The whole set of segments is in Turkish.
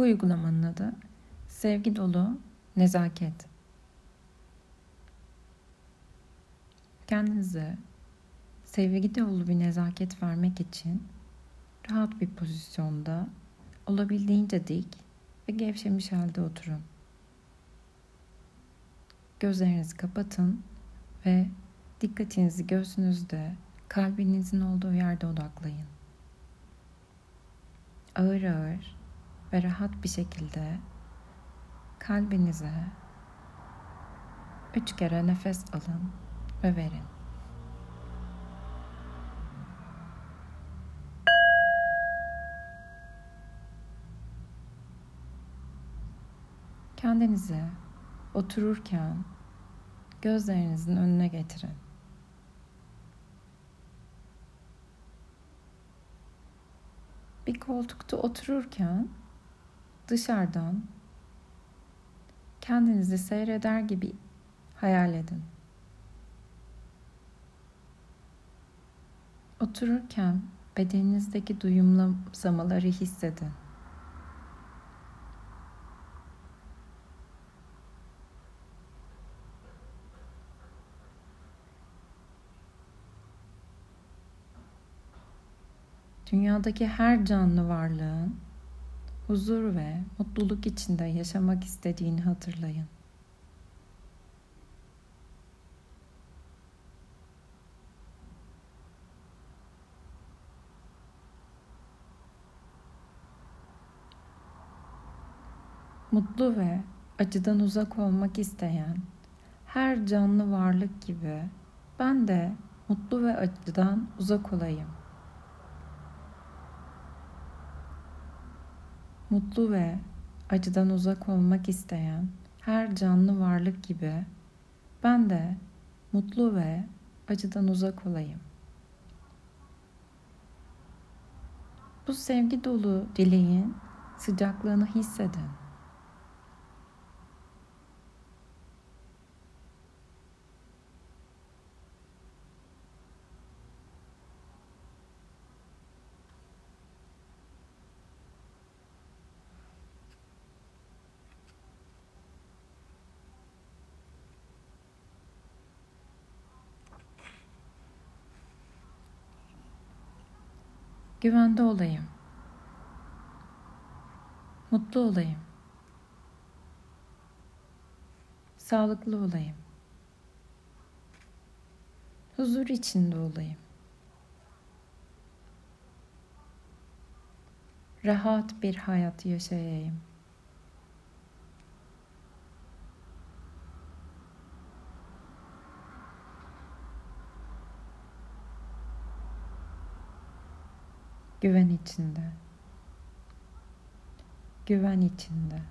Bu uygulamanın adı Sevgi Dolu Nezaket. Kendinize sevgi dolu bir nezaket vermek için rahat bir pozisyonda, olabildiğince dik ve gevşemiş halde oturun. Gözlerinizi kapatın ve dikkatinizi göğsünüzde, kalbinizin olduğu yerde odaklayın. Ağır ağır ve rahat bir şekilde kalbinize 3 kere nefes alın ve verin. Kendinizi otururken gözlerinizin önüne getirin. Bir koltukta otururken dışarıdan kendinizi seyreder gibi hayal edin. Otururken bedeninizdeki duyumlamaları hissedin. Dünyadaki her canlı varlığın huzur ve mutluluk içinde yaşamak istediğini hatırlayın. Mutlu ve acıdan uzak olmak isteyen her canlı varlık gibi ben de mutlu ve acıdan uzak olayım. Mutlu ve acıdan uzak olmak isteyen her canlı varlık gibi ben de mutlu ve acıdan uzak olayım. Bu sevgi dolu dileğin sıcaklığını hissedin. Güvende olayım. Mutlu olayım. Sağlıklı olayım. Huzur içinde olayım. Rahat bir hayat yaşayayım. Güven içinde. Güven içinde.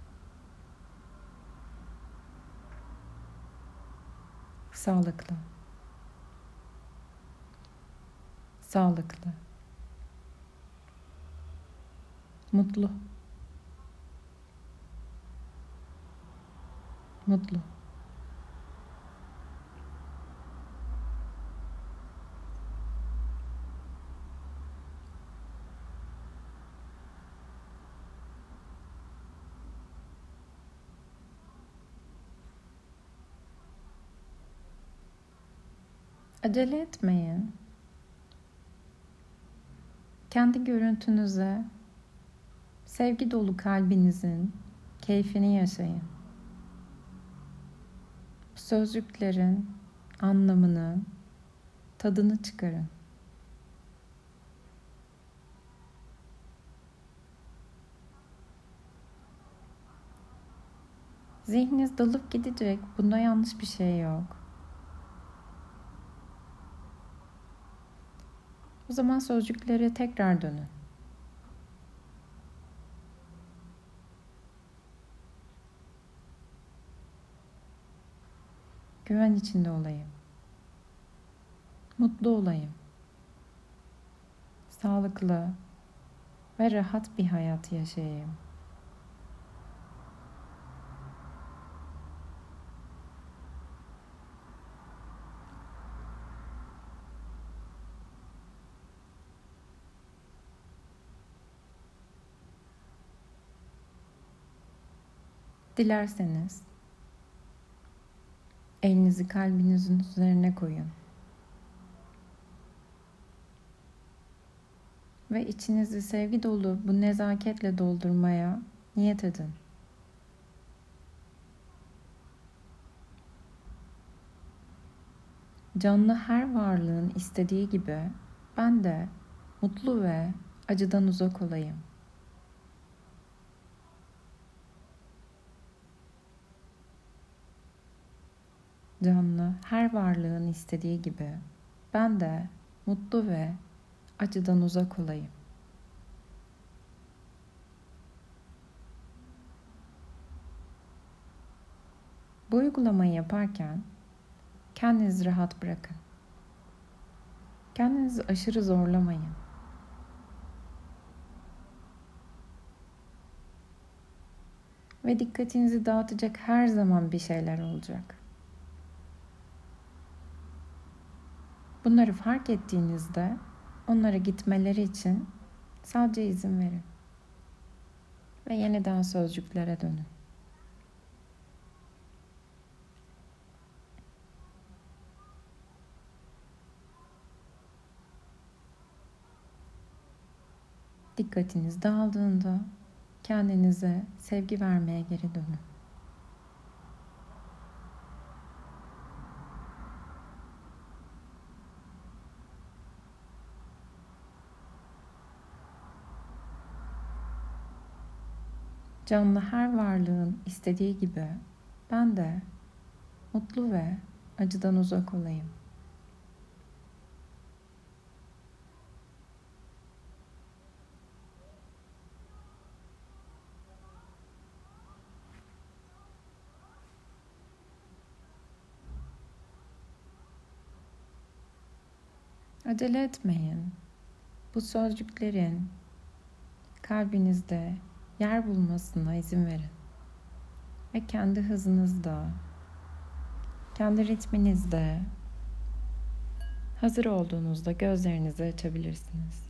Sağlıklı. Sağlıklı. Mutlu. Mutlu. Acele etmeyin. Kendi görüntünüze, sevgi dolu kalbinizin keyfini yaşayın. Sözcüklerin anlamını, tadını çıkarın. Zihniniz dalıp gidecek, bunda yanlış bir şey yok. O zaman sözcüklere tekrar dönün. Güven içinde olayım. Mutlu olayım. Sağlıklı ve rahat bir hayat yaşayayım. Dilerseniz elinizi kalbinizin üzerine koyun. Ve içinizi sevgi dolu bu nezaketle doldurmaya niyet edin. Canlı her varlığın istediği gibi ben de mutlu ve acıdan uzak olayım. Canlı her varlığın istediği gibi ben de mutlu ve acıdan uzak olayım. Bu uygulamayı yaparken kendinizi rahat bırakın. Kendinizi aşırı zorlamayın. Ve dikkatinizi dağıtacak her zaman bir şeyler olacak. Bunları fark ettiğinizde onlara gitmeleri için sadece izin verin. Ve yeniden sözcüklere dönün. Dikkatiniz dağıldığında kendinize sevgi vermeye geri dönün. Canlı her varlığın istediği gibi ben de mutlu ve acıdan uzak olayım. Acele etmeyin. Bu sözcüklerin kalbinizde yer bulmasına izin verin. Ve kendi hızınızda, kendi ritminizde, hazır olduğunuzda gözlerinizi açabilirsiniz.